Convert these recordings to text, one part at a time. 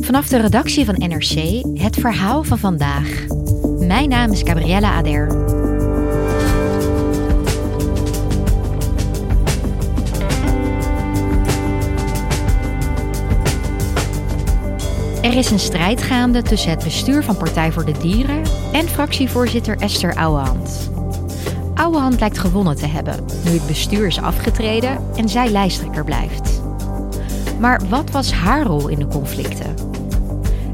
Vanaf de redactie van NRC, het verhaal van vandaag. Mijn naam is Gabriella Adèr. Er is een strijd gaande tussen het bestuur van Partij voor de Dieren en fractievoorzitter Esther Ouwehand. Ouwehand lijkt gewonnen te hebben, nu het bestuur is afgetreden en zij lijsttrekker blijft. Maar wat was haar rol in de conflicten?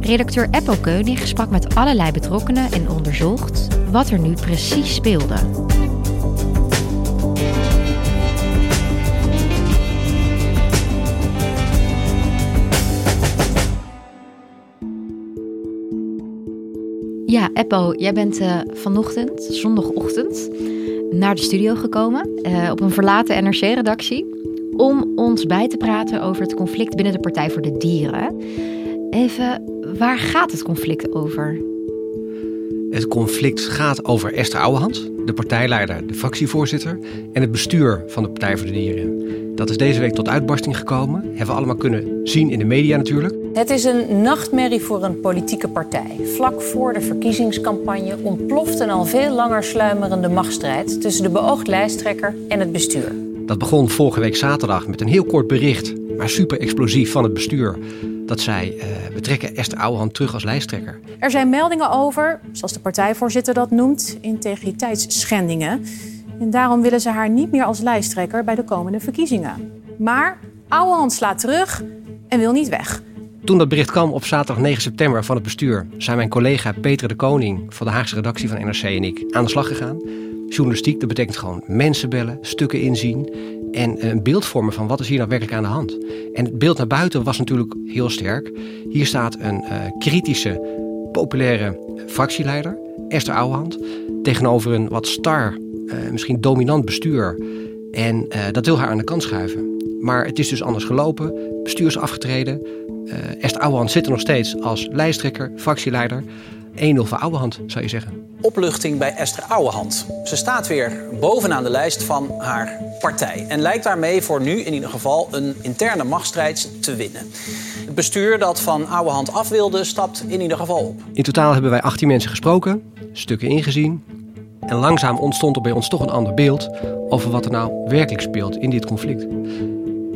Redacteur Eppo König sprak met allerlei betrokkenen en onderzocht wat er nu precies speelde. Ja, Eppo, jij bent vanochtend, zondagochtend, naar de studio gekomen op een verlaten NRC-redactie om ons bij te praten over het conflict binnen de Partij voor de Dieren. Even, waar gaat het conflict over? Het conflict gaat over Esther Ouwehand, de partijleider, de fractievoorzitter en het bestuur van de Partij voor de Dieren. Dat is deze week tot uitbarsting gekomen. Hebben we allemaal kunnen zien in de media natuurlijk. Het is een nachtmerrie voor een politieke partij. Vlak voor de verkiezingscampagne ontploft een al veel langer sluimerende machtsstrijd tussen de beoogd lijsttrekker en het bestuur. Dat begon vorige week zaterdag met een heel kort bericht, maar super explosief van het bestuur, dat zij betrekken Esther Ouwehand terug als lijsttrekker. Er zijn meldingen over, zoals de partijvoorzitter dat noemt, integriteitsschendingen. En daarom willen ze haar niet meer als lijsttrekker bij de komende verkiezingen. Maar Ouwehand slaat terug en wil niet weg. Toen dat bericht kwam op zaterdag 9 september van het bestuur, zijn mijn collega Petra de Koning van de Haagse redactie van NRC en ik aan de slag gegaan. Journalistiek, dat betekent gewoon mensen bellen, stukken inzien en een beeld vormen van wat is hier nou werkelijk aan de hand. En het beeld naar buiten was natuurlijk heel sterk. Hier staat een kritische, populaire fractieleider, Esther Ouwehand, tegenover een wat star, misschien dominant bestuur. En dat wil haar aan de kant schuiven. Maar het is dus anders gelopen, bestuur is afgetreden. Esther Ouwehand zit er nog steeds als lijsttrekker, fractieleider. 1-0 voor Ouwehand, zou je zeggen. Opluchting bij Esther Ouwehand. Ze staat weer bovenaan de lijst van haar partij. En lijkt daarmee voor nu in ieder geval een interne machtsstrijd te winnen. Het bestuur dat van Ouwehand af wilde, stapt in ieder geval op. In totaal hebben wij 18 mensen gesproken, stukken ingezien. En langzaam ontstond er bij ons toch een ander beeld over wat er nou werkelijk speelt in dit conflict.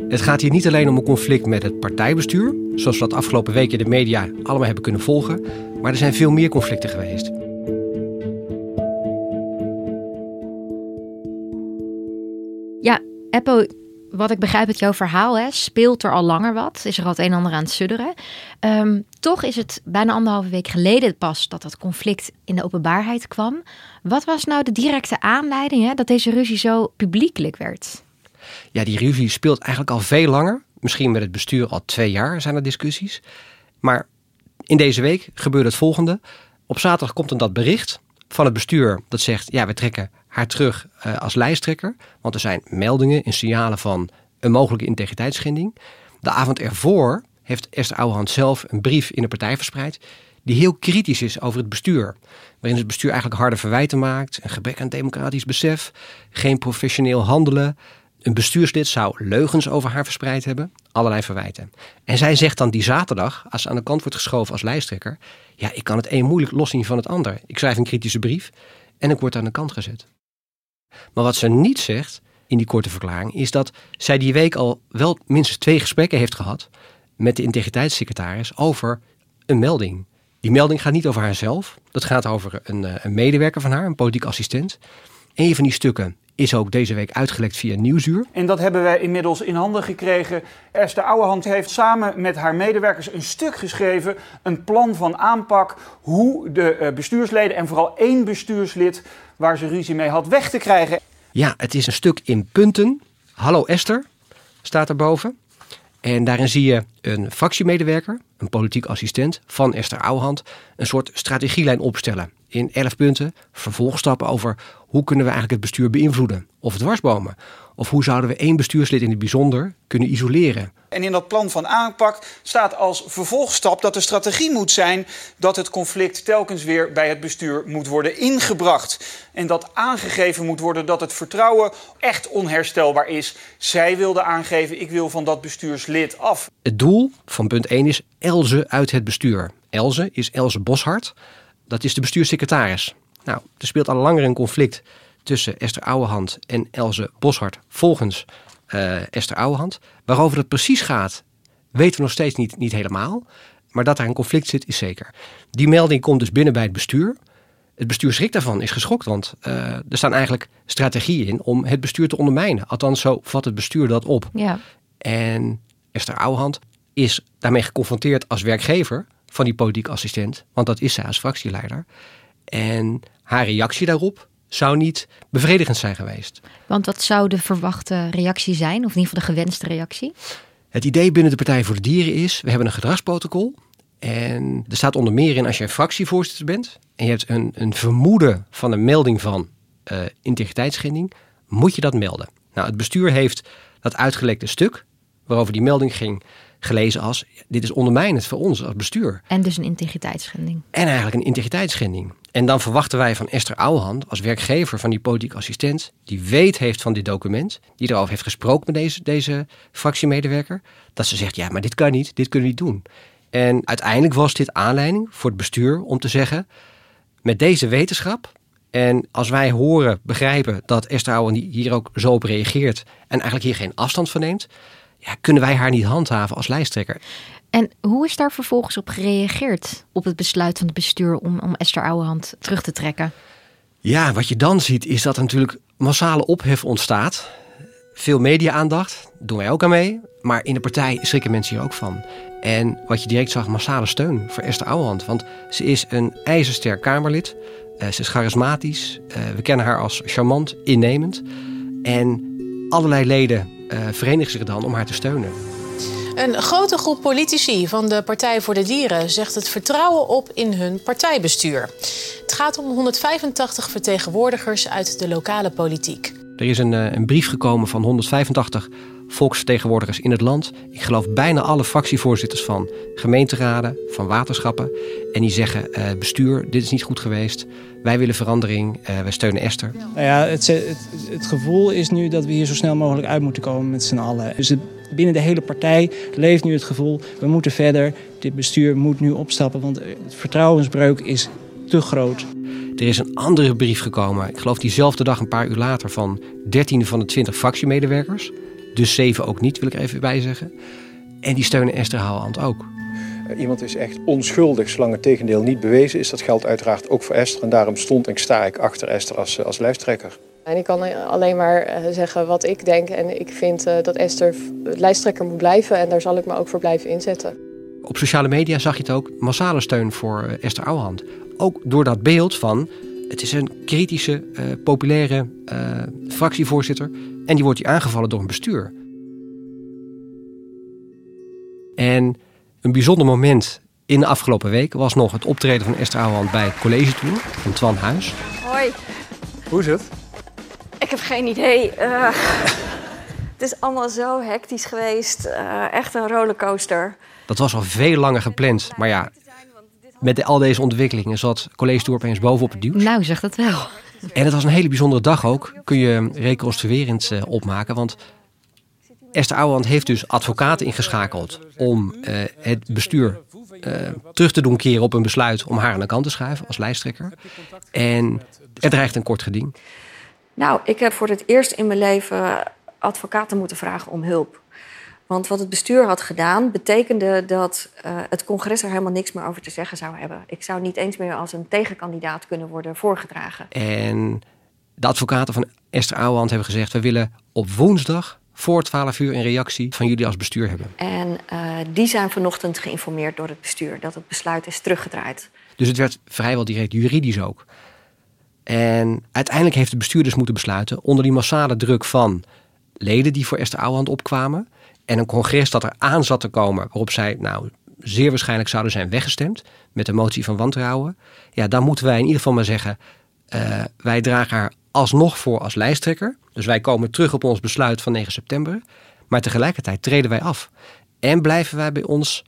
Het gaat hier niet alleen om een conflict met het partijbestuur, zoals we dat afgelopen week in de media allemaal hebben kunnen volgen, maar er zijn veel meer conflicten geweest. Ja, Eppo, wat ik begrijp uit jouw verhaal, hè, speelt er al langer wat. Is er al het een en ander aan het sudderen. Toch is het bijna 1,5 week geleden pas dat dat conflict in de openbaarheid kwam. Wat was nou de directe aanleiding, hè, dat deze ruzie zo publiekelijk werd? Ja, die ruzie speelt eigenlijk al veel langer. Misschien met het bestuur al 2 jaar zijn er discussies. Maar in deze week gebeurde het volgende. Op zaterdag komt dan dat bericht van het bestuur dat zegt, ja, we trekken haar terug als lijsttrekker. Want er zijn meldingen en signalen van een mogelijke integriteitsschending. De avond ervoor heeft Esther Ouwehand zelf een brief in de partij verspreid die heel kritisch is over het bestuur. Waarin het bestuur eigenlijk harde verwijten maakt. Een gebrek aan democratisch besef. Geen professioneel handelen. Een bestuurslid zou leugens over haar verspreid hebben. Allerlei verwijten. En zij zegt dan die zaterdag, als ze aan de kant wordt geschoven als lijsttrekker, ja, ik kan het een moeilijk loszien van het ander. Ik schrijf een kritische brief en ik word aan de kant gezet. Maar wat ze niet zegt, in die korte verklaring, is dat zij die week al wel minstens 2 gesprekken heeft gehad met de integriteitssecretaris over een melding. Die melding gaat niet over haarzelf. Dat gaat over een medewerker van haar, een politiek assistent. Een van die stukken is ook deze week uitgelekt via Nieuwsuur. En dat hebben wij inmiddels in handen gekregen. Esther Ouwehand heeft samen met haar medewerkers een stuk geschreven, een plan van aanpak, hoe de bestuursleden en vooral 1 bestuurslid waar ze ruzie mee had weg te krijgen. Ja, het is een stuk in punten. Hallo Esther, staat erboven. En daarin zie je een fractiemedewerker, een politiek assistent van Esther Ouwehand, een soort strategielijn opstellen. In 11 punten, vervolgstappen over hoe kunnen we eigenlijk het bestuur beïnvloeden of dwarsbomen. Of hoe zouden we 1 bestuurslid in het bijzonder kunnen isoleren. En in dat plan van aanpak staat als vervolgstap dat de strategie moet zijn dat het conflict telkens weer bij het bestuur moet worden ingebracht. En dat aangegeven moet worden dat het vertrouwen echt onherstelbaar is. Zij wilde aangeven, ik wil van dat bestuurslid af. Het doel van punt 1 is Elze uit het bestuur. Elze is Elze Bosshard. Dat is de bestuurssecretaris. Nou, er speelt al langer een conflict tussen Esther Ouwehand en Elze Bosshard volgens Esther Ouwehand. Waarover het precies gaat, weten we nog steeds niet helemaal. Maar dat daar een conflict zit, is zeker. Die melding komt dus binnen bij het bestuur. Het bestuur schrikt daarvan, is geschokt, want er staan eigenlijk strategieën in om het bestuur te ondermijnen. Althans, zo vat het bestuur dat op. Ja. En Esther Ouwehand is daarmee geconfronteerd als werkgever van die politiek assistent, want dat is zij als fractieleider. En haar reactie daarop zou niet bevredigend zijn geweest. Want wat zou de verwachte reactie zijn, of in ieder geval de gewenste reactie? Het idee binnen de Partij voor de Dieren is, we hebben een gedragsprotocol. En er staat onder meer in, als jij fractievoorzitter bent en je hebt een vermoeden van een melding van integriteitsschending, moet je dat melden. Nou, het bestuur heeft dat uitgelekte stuk waarover die melding ging gelezen als, dit is ondermijnend voor ons als bestuur. En dus een integriteitsschending. En eigenlijk een integriteitsschending. En dan verwachten wij van Esther Ouwehand als werkgever van die politiek assistent, die weet heeft van dit document, die erover heeft gesproken met deze fractiemedewerker, dat ze zegt, ja, maar dit kan niet, dit kunnen we niet doen. En uiteindelijk was dit aanleiding voor het bestuur om te zeggen, met deze wetenschap, en als wij horen, begrijpen dat Esther Ouwehand hier ook zo op reageert en eigenlijk hier geen afstand van neemt, ja, kunnen wij haar niet handhaven als lijsttrekker. En hoe is daar vervolgens op gereageerd, op het besluit van het bestuur om Esther Ouwehand terug te trekken? Ja, wat je dan ziet is dat er natuurlijk massale ophef ontstaat. Veel media-aandacht, doen wij ook aan mee. Maar in de partij schrikken mensen hier ook van. En wat je direct zag, massale steun voor Esther Ouwehand. Want ze is een ijzersterk Kamerlid. Ze is charismatisch. We kennen haar als charmant, innemend. En allerlei leden verenigen zich dan om haar te steunen. Een grote groep politici van de Partij voor de Dieren zegt het vertrouwen op in hun partijbestuur. Het gaat om 185 vertegenwoordigers uit de lokale politiek. Er is een brief gekomen van 185 volksvertegenwoordigers in het land. Ik geloof bijna alle fractievoorzitters van gemeenteraden, van waterschappen. En die zeggen, bestuur, dit is niet goed geweest. Wij willen verandering, wij steunen Esther. Nou ja, het gevoel is nu dat we hier zo snel mogelijk uit moeten komen met z'n allen. Dus binnen de hele partij leeft nu het gevoel, we moeten verder. Dit bestuur moet nu opstappen, want het vertrouwensbreuk is te groot. Er is een andere brief gekomen, ik geloof diezelfde dag een paar uur later, van 13 van de 20 fractiemedewerkers. Dus 7 ook niet, wil ik er even bij zeggen. En die steunen Esther Ouwehand ook. Iemand is echt onschuldig, zolang het tegendeel niet bewezen is. Dat geldt uiteraard ook voor Esther. En daarom stond en sta ik achter Esther als lijsttrekker. En ik kan alleen maar zeggen wat ik denk. En ik vind dat Esther lijsttrekker moet blijven. En daar zal ik me ook voor blijven inzetten. Op sociale media zag je het ook. Massale steun voor Esther Ouwehand. Ook door dat beeld van, het is een kritische, populaire fractievoorzitter. En die wordt hier aangevallen door een bestuur. En een bijzonder moment in de afgelopen week was nog het optreden van Esther Ouwehand bij het college tour van Twan Huys. Hoi. Hoe is het? Ik heb geen idee. Het is allemaal zo hectisch geweest. Echt een rollercoaster. Dat was al veel langer gepland. Maar ja, met al deze ontwikkelingen zat college tour opeens bovenop het nieuws. Nou, zegt dat wel. En het was een hele bijzondere dag ook. Kun je reconstruerend opmaken. Want Esther Ouwehand heeft dus advocaten ingeschakeld om het bestuur terug te doen keren op een besluit om haar aan de kant te schuiven als lijsttrekker. En er dreigt een kort geding. Nou, ik heb voor het eerst in mijn leven advocaten moeten vragen om hulp. Want wat het bestuur had gedaan, betekende dat het congres er helemaal niks meer over te zeggen zou hebben. Ik zou niet eens meer als een tegenkandidaat kunnen worden voorgedragen. En de advocaten van Esther Ouwehand hebben gezegd: we willen op woensdag voor 12 uur een reactie van jullie als bestuur hebben. En die zijn vanochtend geïnformeerd door het bestuur dat het besluit is teruggedraaid. Dus het werd vrijwel direct juridisch ook. En uiteindelijk heeft het bestuur dus moeten besluiten, onder die massale druk van leden die voor Esther Ouwehand opkwamen en een congres dat er aan zat te komen, waarop zij nou zeer waarschijnlijk zouden zijn weggestemd met de motie van wantrouwen. Ja, dan moeten wij in ieder geval maar zeggen, wij dragen haar alsnog voor als lijsttrekker. Dus wij komen terug op ons besluit van 9 september. Maar tegelijkertijd treden wij af. En blijven wij bij ons,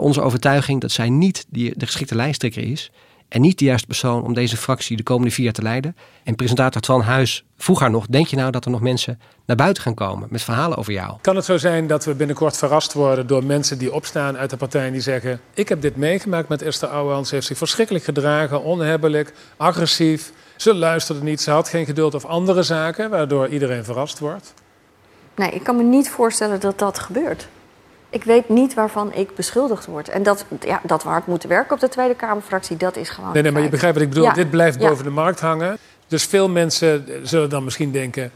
onze overtuiging dat zij niet de geschikte lijsttrekker is en niet de juiste persoon om deze fractie de komende 4 jaar te leiden. En presentator Twan Huys vroeg haar nog: denk je nou dat er nog mensen naar buiten gaan komen met verhalen over jou? Kan het zo zijn dat we binnenkort verrast worden door mensen die opstaan uit de partij en die zeggen: ik heb dit meegemaakt met Esther Ouwehand. Ze heeft zich verschrikkelijk gedragen, onhebbelijk, agressief. Ze luisterde niet, ze had geen geduld of andere zaken, waardoor iedereen verrast wordt? Nee, ik kan me niet voorstellen dat dat gebeurt. Ik weet niet waarvan ik beschuldigd word. En dat we hard moeten werken op de Tweede Kamerfractie, dat is gewoon... Nee, maar je begrijpt wat ik bedoel. Ja. Dit blijft boven de markt hangen. Dus veel mensen zullen dan misschien denken: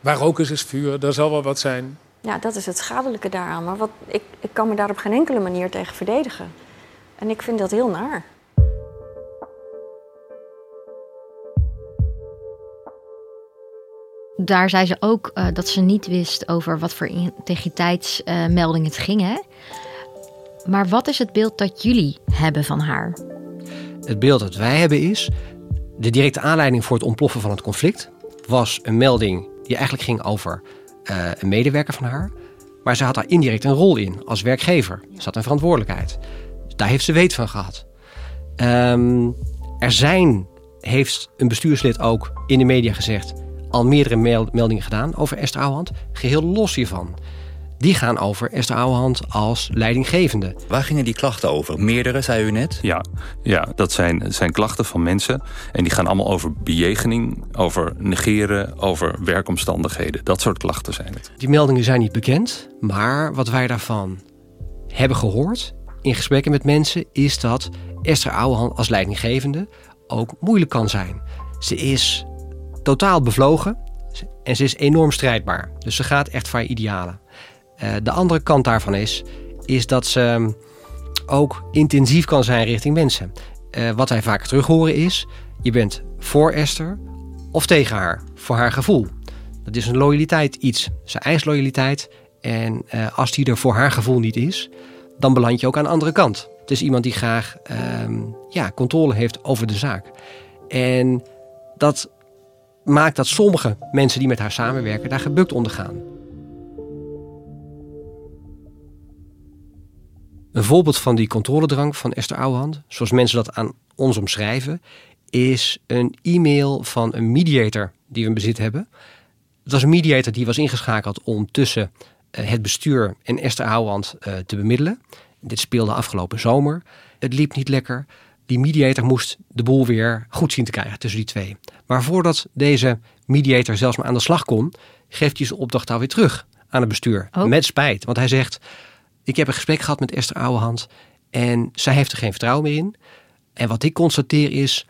waar rook is vuur, daar zal wel wat zijn. Ja, dat is het schadelijke daaraan. Maar ik kan me daar op geen enkele manier tegen verdedigen. En ik vind dat heel naar. Daar zei ze ook dat ze niet wist over wat voor integriteitsmelding het ging. Hè? Maar wat is het beeld dat jullie hebben van haar? Het beeld dat wij hebben is: de directe aanleiding voor het ontploffen van het conflict was een melding die eigenlijk ging over een medewerker van haar. Maar ze had daar indirect een rol in als werkgever. Ze had een verantwoordelijkheid. Daar heeft ze weet van gehad. Heeft een bestuurslid ook in de media gezegd, al meerdere meldingen gedaan over Esther Ouwehand, geheel los hiervan. Die gaan over Esther Ouwehand als leidinggevende. Waar gingen die klachten over? Meerdere, zei u net? Ja, dat zijn klachten van mensen. En die gaan allemaal over bejegening, over negeren, over werkomstandigheden. Dat soort klachten zijn het. Die meldingen zijn niet bekend, maar wat wij daarvan hebben gehoord in gesprekken met mensen is dat Esther Ouwehand als leidinggevende ook moeilijk kan zijn. Ze is totaal bevlogen en ze is enorm strijdbaar. Dus ze gaat echt voor haar idealen. De andere kant daarvan is dat ze ook intensief kan zijn richting mensen. Wat wij vaak terug horen is: je bent voor Esther of tegen haar, voor haar gevoel. Dat is een loyaliteit iets. Ze eist loyaliteit en als die er voor haar gevoel niet is, dan beland je ook aan de andere kant. Het is iemand die graag controle heeft over de zaak. En dat maakt dat sommige mensen die met haar samenwerken daar gebukt onder gaan. Een voorbeeld van die controledrang van Esther Ouwehand, zoals mensen dat aan ons omschrijven, is een e-mail van een mediator die we in bezit hebben. Dat was een mediator die was ingeschakeld om tussen het bestuur en Esther Ouwehand te bemiddelen. Dit speelde afgelopen zomer. Het liep niet lekker. Die mediator moest de boel weer goed zien te krijgen tussen die twee. Maar voordat deze mediator zelfs maar aan de slag kon, geeft hij zijn opdracht alweer terug aan het bestuur. Oh. Met spijt. Want hij zegt: ik heb een gesprek gehad met Esther Ouwehand en zij heeft er geen vertrouwen meer in. En wat ik constateer is,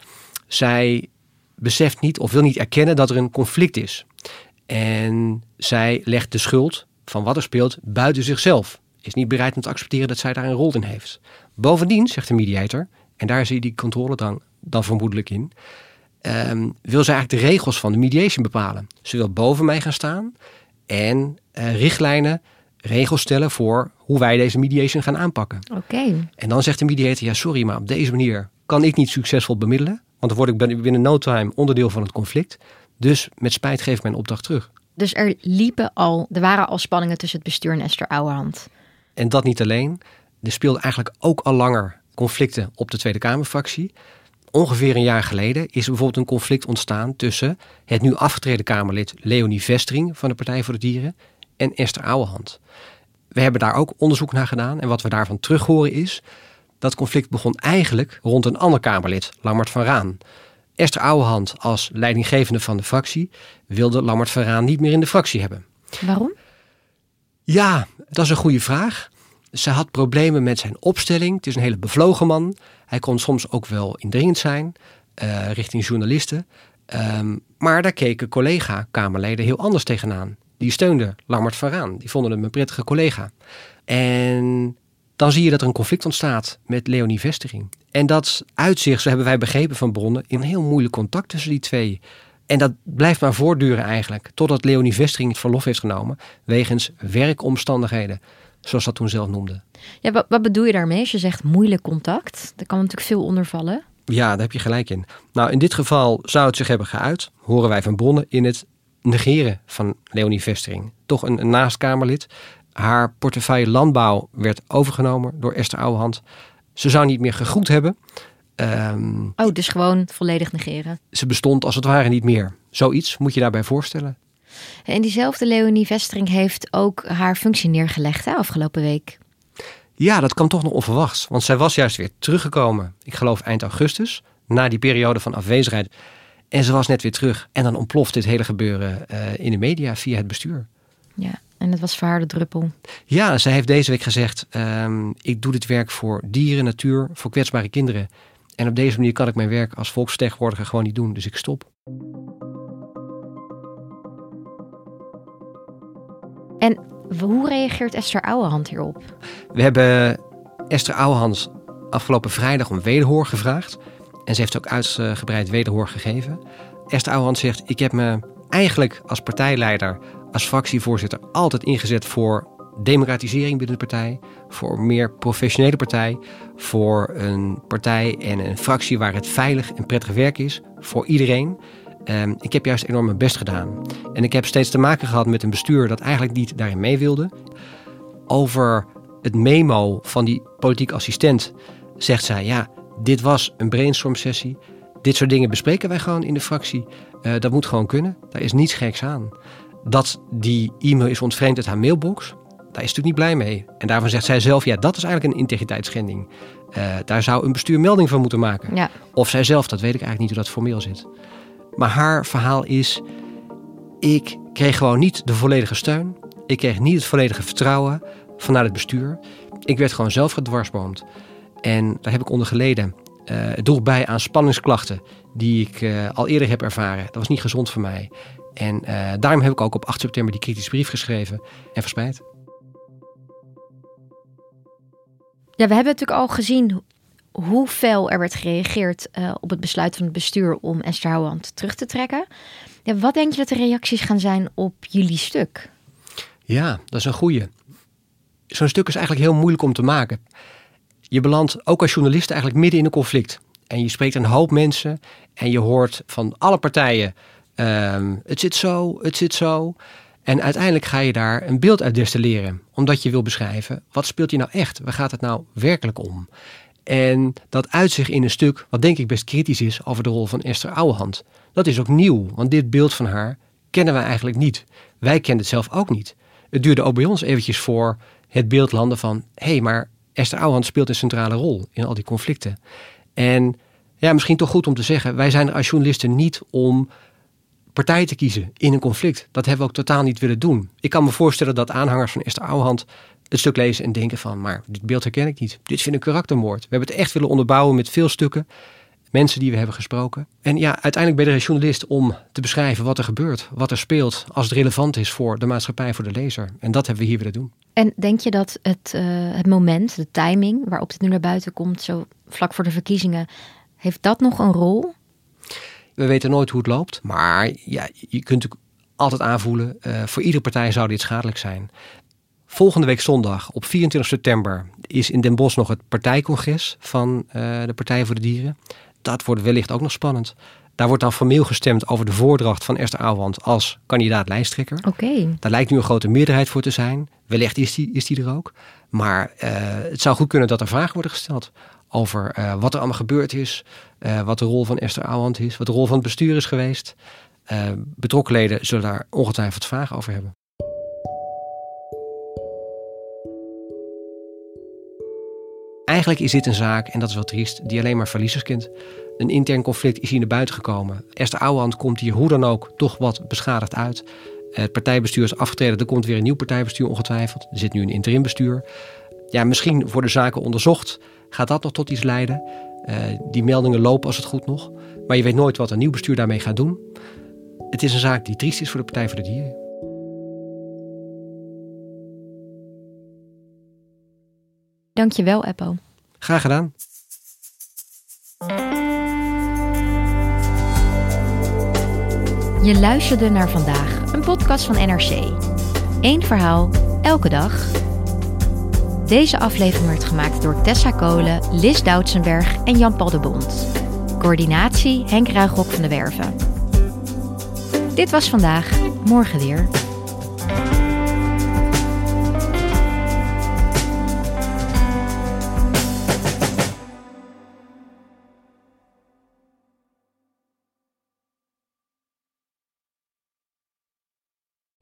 zij beseft niet of wil niet erkennen dat er een conflict is. En zij legt de schuld van wat er speelt buiten zichzelf. Is niet bereid om te accepteren dat zij daar een rol in heeft. Bovendien, zegt de mediator, en daar zie je die controle dan vermoedelijk in, wil zij eigenlijk de regels van de mediation bepalen. Ze wil boven mij gaan staan en richtlijnen, regels stellen voor hoe wij deze mediation gaan aanpakken. Okay. En dan zegt de mediator: ja, sorry, maar op deze manier kan ik niet succesvol bemiddelen, want dan word ik binnen no time onderdeel van het conflict. Dus met spijt geef ik mijn opdracht terug. Dus er waren al spanningen tussen het bestuur en Esther Ouwehand. En dat niet alleen. Er speelde eigenlijk ook al langer conflicten op de Tweede Kamerfractie. Ongeveer een jaar geleden is er bijvoorbeeld een conflict ontstaan tussen het nu afgetreden Kamerlid Leonie Vestering van de Partij voor de Dieren en Esther Ouwehand. We hebben daar ook onderzoek naar gedaan en wat we daarvan terug horen is dat conflict begon eigenlijk rond een ander Kamerlid, Lammert van Raan. Esther Ouwehand als leidinggevende van de fractie wilde Lammert van Raan niet meer in de fractie hebben. Waarom? Ja, dat is een goede vraag. Ze had problemen met zijn opstelling. Het is een hele bevlogen man. Hij kon soms ook wel indringend zijn richting journalisten. Maar daar keken collega-Kamerleden heel anders tegenaan. Die steunden Lammert van Raan. Die vonden hem een prettige collega. En dan zie je dat er een conflict ontstaat met Leonie Vestering. En dat uitzicht, zo hebben wij begrepen van bronnen, in een heel moeilijk contact tussen die twee. En dat blijft maar voortduren eigenlijk, totdat Leonie Vestering het verlof heeft genomen wegens werkomstandigheden, zoals dat toen zelf noemde. Ja, wat bedoel je daarmee als je zegt moeilijk contact? Daar kan natuurlijk veel onder vallen. Ja, daar heb je gelijk in. Nou, in dit geval zou het zich hebben geuit, horen wij van bronnen, in het negeren van Leonie Vestering. Toch een naastkamerlid. Haar portefeuille landbouw werd overgenomen door Esther Ouwehand. Ze zou niet meer gegroet hebben. Dus gewoon volledig negeren. Ze bestond als het ware niet meer. Zoiets moet je daarbij voorstellen. En diezelfde Leonie Vestering heeft ook haar functie neergelegd hè, afgelopen week. Ja, dat kwam toch nog onverwachts. Want zij was juist weer teruggekomen. Ik geloof eind augustus. Na die periode van afwezigheid. En ze was net weer terug. En dan ontploft dit hele gebeuren in de media via het bestuur. Ja, en dat was voor haar de druppel. Ja, zij heeft deze week gezegd... ik doe dit werk voor dieren, natuur, voor kwetsbare kinderen. En op deze manier kan ik mijn werk als volksvertegenwoordiger gewoon niet doen. Dus ik stop. En hoe reageert Esther Ouwehand hierop? We hebben Esther Ouwehand afgelopen vrijdag om wederhoor gevraagd. En ze heeft ook uitgebreid wederhoor gegeven. Esther Ouwehand zegt... ik heb me eigenlijk als partijleider... als fractievoorzitter altijd ingezet voor democratisering binnen de partij. Voor een meer professionele partij. Voor een partij en een fractie waar het veilig en prettig werk is. Voor iedereen. Ik heb juist enorm mijn best gedaan. En ik heb steeds te maken gehad met een bestuur dat eigenlijk niet daarin mee wilde. Over het memo van die politiek assistent zegt zij... ja, dit was een brainstormsessie. Dit soort dingen bespreken wij gewoon in de fractie. Dat moet gewoon kunnen. Daar is niets geks aan. Dat die e-mail is ontvreemd uit haar mailbox, daar is ze natuurlijk niet blij mee. En daarvan zegt zij zelf, ja, dat is eigenlijk een integriteitsschending. Daar zou een bestuur melding van moeten maken. Ja. Of zij zelf, dat weet ik eigenlijk niet hoe dat formeel zit. Maar haar verhaal is, ik kreeg gewoon niet de volledige steun. Ik kreeg niet het volledige vertrouwen vanuit het bestuur. Ik werd gewoon zelf gedwarsboomd. En daar heb ik onder geleden. Het droeg bij aan spanningsklachten die ik al eerder heb ervaren. Dat was niet gezond voor mij. En daarom heb ik ook op 8 september die kritische brief geschreven en verspreid. Ja, we hebben natuurlijk al gezien hoe fel er werd gereageerd op het besluit van het bestuur om Esther Ouwehand terug te trekken. Ja, wat denk je dat de reacties gaan zijn op jullie stuk? Ja, dat is een goeie. Zo'n stuk is eigenlijk heel moeilijk om te maken. Je belandt ook als journalist eigenlijk midden in een conflict. En je spreekt een hoop mensen en je hoort van alle partijen... het zit zo, het zit zo. En uiteindelijk ga je daar een beeld uit destilleren. Omdat je wil beschrijven, wat speelt hier nou echt? Waar gaat het nou werkelijk om? En dat uitzicht in een stuk, wat denk ik best kritisch is... over de rol van Esther Ouwehand. Dat is ook nieuw, want dit beeld van haar kennen wij eigenlijk niet. Wij kenden het zelf ook niet. Het duurde ook bij ons eventjes voor het beeld landen van... hé, maar Esther Ouwehand speelt een centrale rol in al die conflicten. En ja, misschien toch goed om te zeggen... wij zijn er als journalisten niet om... partij te kiezen in een conflict. Dat hebben we ook totaal niet willen doen. Ik kan me voorstellen dat aanhangers van Esther Ouwehand het stuk lezen en denken van... maar dit beeld herken ik niet. Dit vind ik karaktermoord. We hebben het echt willen onderbouwen met veel stukken. Mensen die we hebben gesproken. En ja, uiteindelijk ben je een journalist om te beschrijven wat er gebeurt. Wat er speelt als het relevant is voor de maatschappij, voor de lezer. En dat hebben we hier willen doen. En denk je dat het moment, de timing waarop dit nu naar buiten komt... zo vlak voor de verkiezingen, heeft dat nog een rol? We weten nooit hoe het loopt, maar ja, je kunt altijd aanvoelen... voor iedere partij zou dit schadelijk zijn. Volgende week zondag, op 24 september... is in Den Bosch nog het partijcongres van de Partij voor de Dieren. Dat wordt wellicht ook nog spannend. Daar wordt dan formeel gestemd over de voordracht van Esther Ouwehand... als kandidaat-lijsttrekker. Okay. Daar lijkt nu een grote meerderheid voor te zijn. Wellicht is die er ook. Maar het zou goed kunnen dat er vragen worden gesteld... over wat er allemaal gebeurd is, wat de rol van Esther Ouwehand is... wat de rol van het bestuur is geweest. Betrokken leden zullen daar ongetwijfeld vragen over hebben. Eigenlijk is dit een zaak, en dat is wel triest... die alleen maar verliezers kent. een intern conflict is hier naar buiten gekomen. Esther Ouwehand komt hier hoe dan ook toch wat beschadigd uit. Het partijbestuur is afgetreden, er komt weer een nieuw partijbestuur ongetwijfeld. Er zit nu een interim bestuur. Ja, misschien worden zaken onderzocht. Gaat dat nog tot iets leiden? Die meldingen lopen als het goed nog. Maar je weet nooit wat een nieuw bestuur daarmee gaat doen. Het is een zaak die triest is voor de Partij voor de Dieren. Dankjewel, Eppo. Graag gedaan. Je luisterde naar Vandaag, een podcast van NRC. Eén verhaal, elke dag. Deze aflevering werd gemaakt door Tessa Colen, Liz Doutsenberg en Jan Paul de Bondt. Coördinatie Henk Ruigrok van de Werven. Dit was Vandaag, morgen weer.